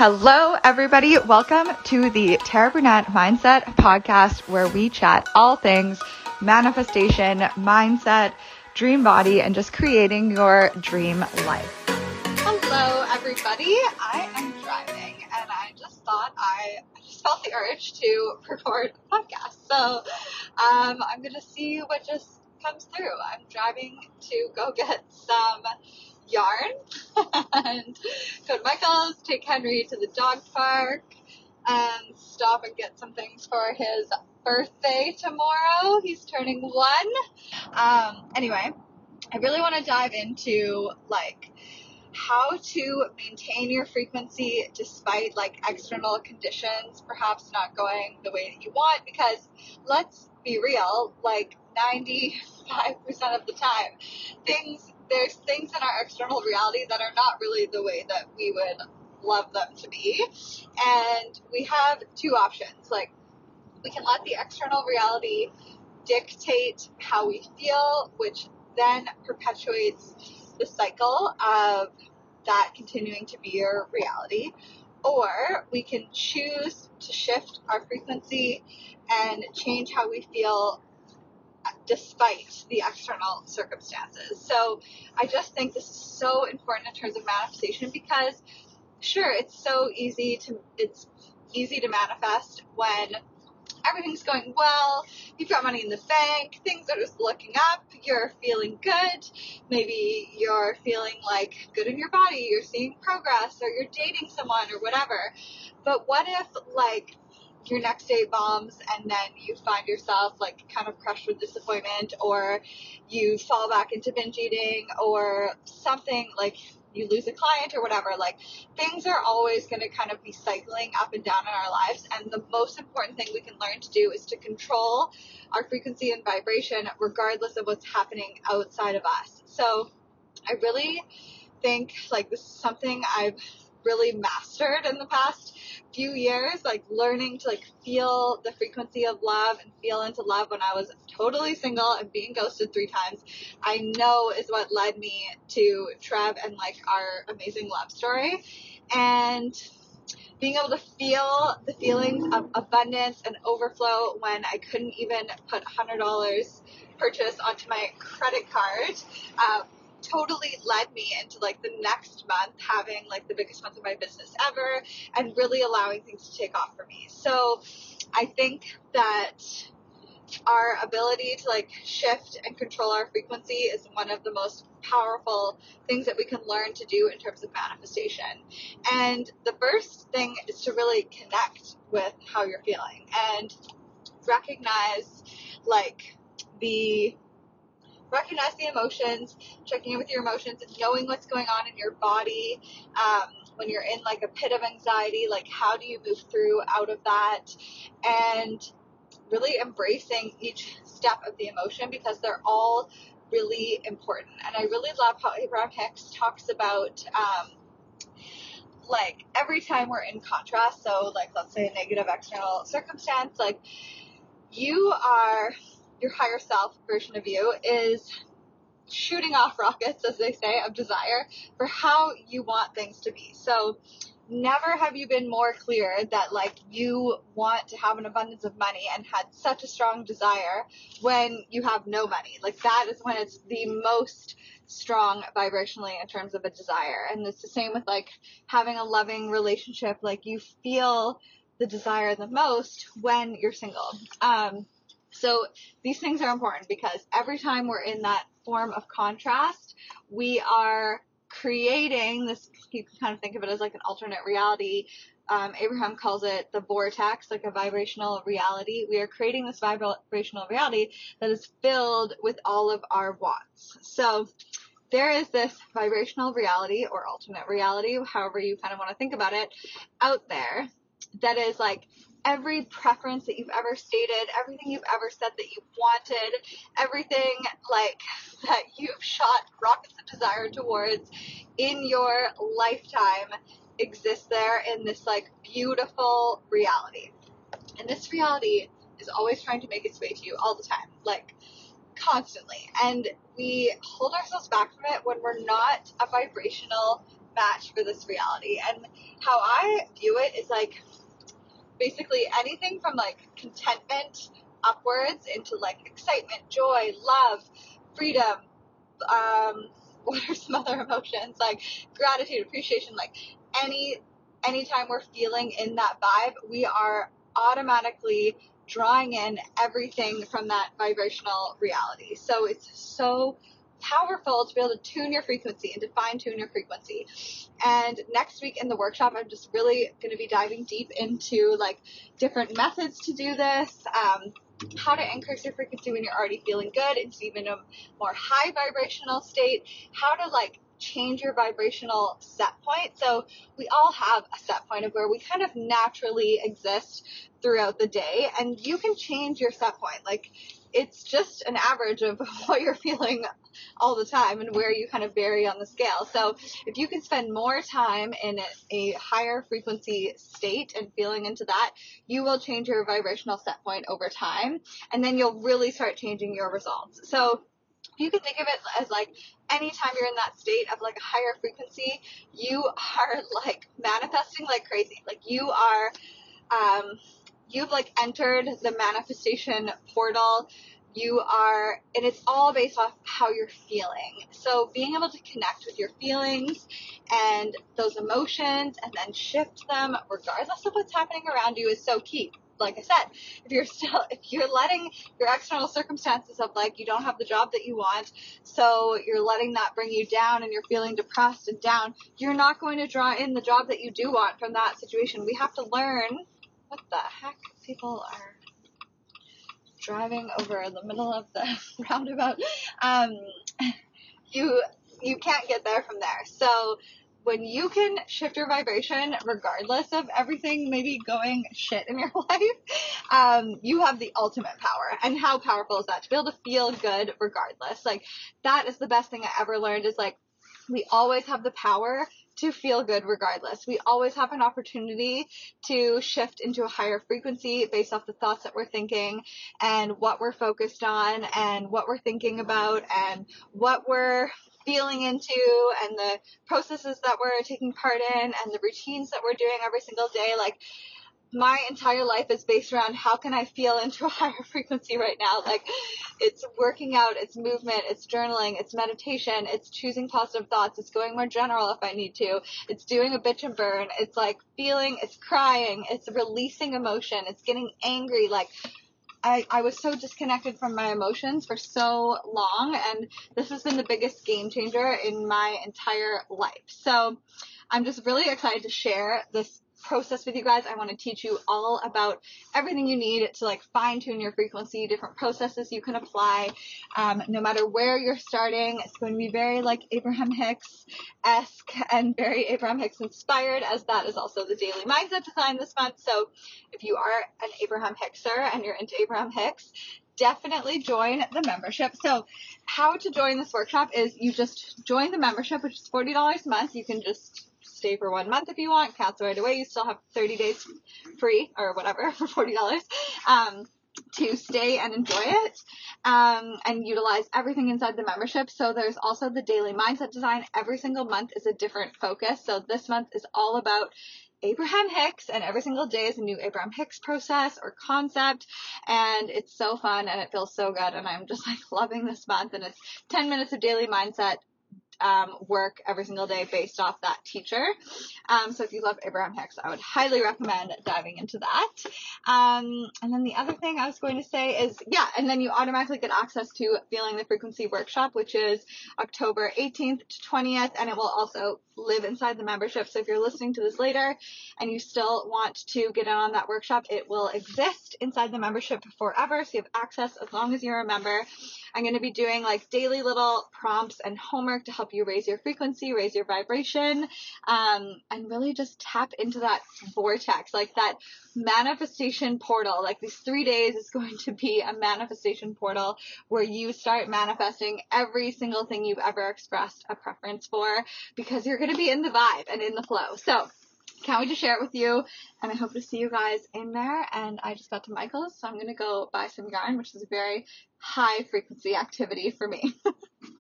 Hello, everybody. Welcome to the Tara Brunette Mindset Podcast, where we chat all things manifestation, mindset, dream body, and just creating your dream life. Hello, everybody. I am driving, and I just felt the urge to record a podcast. So I'm going to see what just comes through. I'm driving to go get some yarn and go to Michael's, take Henry to the dog park, and stop and get some things for his birthday tomorrow. He's turning 1. Anyway, I really want to dive into how to maintain your frequency despite external conditions perhaps not going the way that you want, because let's be real, 95% of the time there's things in our external reality that are not really the way that we would love them to be. And we have two options. We can let the external reality dictate how we feel, which then perpetuates the cycle of that continuing to be your reality. Or we can choose to shift our frequency and change how we feel despite the external circumstances. So I just think this is so important in terms of manifestation, because sure, it's easy to manifest when everything's going well, you've got money in the bank, things are just looking up, you're feeling good, maybe you're feeling good in your body, you're seeing progress, or you're dating someone or whatever. But what if your next day bombs and then you find yourself kind of crushed with disappointment, or you fall back into binge eating, or something, you lose a client or whatever? Things are always going to kind of be cycling up and down in our lives, and the most important thing we can learn to do is to control our frequency and vibration regardless of what's happening outside of us. So I really think this is something I've really mastered in the past few years, learning to feel the frequency of love and feel into love when I was totally single and being ghosted 3 times, I know is what led me to Trev and our amazing love story, and being able to feel the feelings of abundance and overflow when I couldn't even put $100 purchase onto my credit card, totally led me into the next month having the biggest month of my business ever and really allowing things to take off for me. So I think that our ability to shift and control our frequency is one of the most powerful things that we can learn to do in terms of manifestation. And the first thing is to really connect with how you're feeling and recognize the emotions, checking in with your emotions, knowing what's going on in your body. When you're in a pit of anxiety, how do you move through out of that? And really embracing each step of the emotion, because they're all really important. And I really love how Abraham Hicks talks about, every time we're in contrast. So let's say a negative external circumstance, your higher self version of you is shooting off rockets, as they say, of desire for how you want things to be. So never have you been more clear that you want to have an abundance of money and had such a strong desire when you have no money. That is when it's the most strong vibrationally in terms of a desire. And it's the same with having a loving relationship. You feel the desire the most when you're single. So these things are important, because every time we're in that form of contrast, we are creating this, you can kind of think of it as an alternate reality. Abraham calls it the vortex, a vibrational reality. We are creating this vibrational reality that is filled with all of our wants. So there is this vibrational reality or alternate reality, however you kind of want to think about it, out there that is every preference that you've ever stated, everything you've ever said that you wanted, everything that you've shot rockets of desire towards in your lifetime exists there in this beautiful reality. And this reality is always trying to make its way to you all the time, constantly. And we hold ourselves back from it when we're not a vibrational match for this reality. And how I view it is like basically anything from like contentment upwards into like excitement, joy, love, freedom, what are some other emotions, like gratitude, appreciation, like anytime we're feeling in that vibe, we are automatically drawing in everything from that vibrational reality. So it's so powerful to be able to tune your frequency and to fine tune your frequency. And next week in the workshop, I'm just really going to be diving deep into like different methods to do this, how to increase your frequency when you're already feeling good into even a more high vibrational state, how to like change your vibrational set point. So we all have a set point of where we kind of naturally exist throughout the day, and you can change your set point. Like it's just an average of what you're feeling all the time and where you kind of vary on the scale. So if you can spend more time in a higher frequency state and feeling into that, you will change your vibrational set point over time, and then you'll really start changing your results. So you can think of it as like anytime you're in that state of like a higher frequency, you are like manifesting like crazy. Like you are, you've like entered the manifestation portal. You are, and it's all based off how you're feeling. So being able to connect with your feelings and those emotions and then shift them regardless of what's happening around you is so key. Like I said, if you're letting your external circumstances of like, you don't have the job that you want, so you're letting that bring you down and you're feeling depressed and down, you're not going to draw in the job that you do want from that situation. We have to learn. What the heck? People are driving over the middle of the roundabout. You can't get there from there. So when you can shift your vibration, regardless of everything maybe going shit in your life, you have the ultimate power. And how powerful is that? To be able to feel good regardless. Like, that is the best thing I ever learned is, like, we always have the power to feel good regardless. We always have an opportunity to shift into a higher frequency based off the thoughts that we're thinking and what we're focused on and what we're thinking about and what we're feeling into and the processes that we're taking part in and the routines that we're doing every single day. Like, my entire life is based around how can I feel into a higher frequency right now? Like, it's working out, it's movement, it's journaling, it's meditation, it's choosing positive thoughts, it's going more general if I need to, it's doing a bitch and burn, it's like feeling, it's crying, it's releasing emotion, it's getting angry. Like, I was so disconnected from my emotions for so long, and this has been the biggest game changer in my entire life. So I'm just really excited to share this process with you guys. I want to teach you all about everything you need to like fine tune your frequency, different processes you can apply, no matter where you're starting. It's going to be very like Abraham Hicks-esque and very Abraham Hicks inspired, as that is also the daily mindset design this month. So if you are an Abraham Hickser and you're into Abraham Hicks, definitely join the membership. So how to join this workshop is you just join the membership, which is $40 a month. You can just stay for 1 month if you want, cancel right away. You still have 30 days free or whatever for $40 to stay and enjoy it and utilize everything inside the membership. So there's also the daily mindset design. Every single month is a different focus. So this month is all about Abraham Hicks, and every single day is a new Abraham Hicks process or concept, and it's so fun and it feels so good, and I'm just like loving this month. And it's 10 minutes of daily mindset work every single day based off that teacher. So if you love Abraham Hicks, I would highly recommend diving into that. And then the other thing I was going to say is, and then you automatically get access to Feeling the Frequency Workshop, which is October 18th to 20th, and it will also live inside the membership. So if you're listening to this later and you still want to get in on that workshop, it will exist inside the membership forever. So you have access as long as you're a member. I'm going to be doing like daily little prompts and homework to help you raise your frequency, raise your vibration, and really just tap into that vortex, like that manifestation portal. Like, these 3 days is going to be a manifestation portal where you start manifesting every single thing you've ever expressed a preference for, because you're going to be in the vibe and in the flow. So can't wait to share it with you, and I hope to see you guys in there. And I just got to Michael's, so I'm going to go buy some yarn, which is a very high frequency activity for me.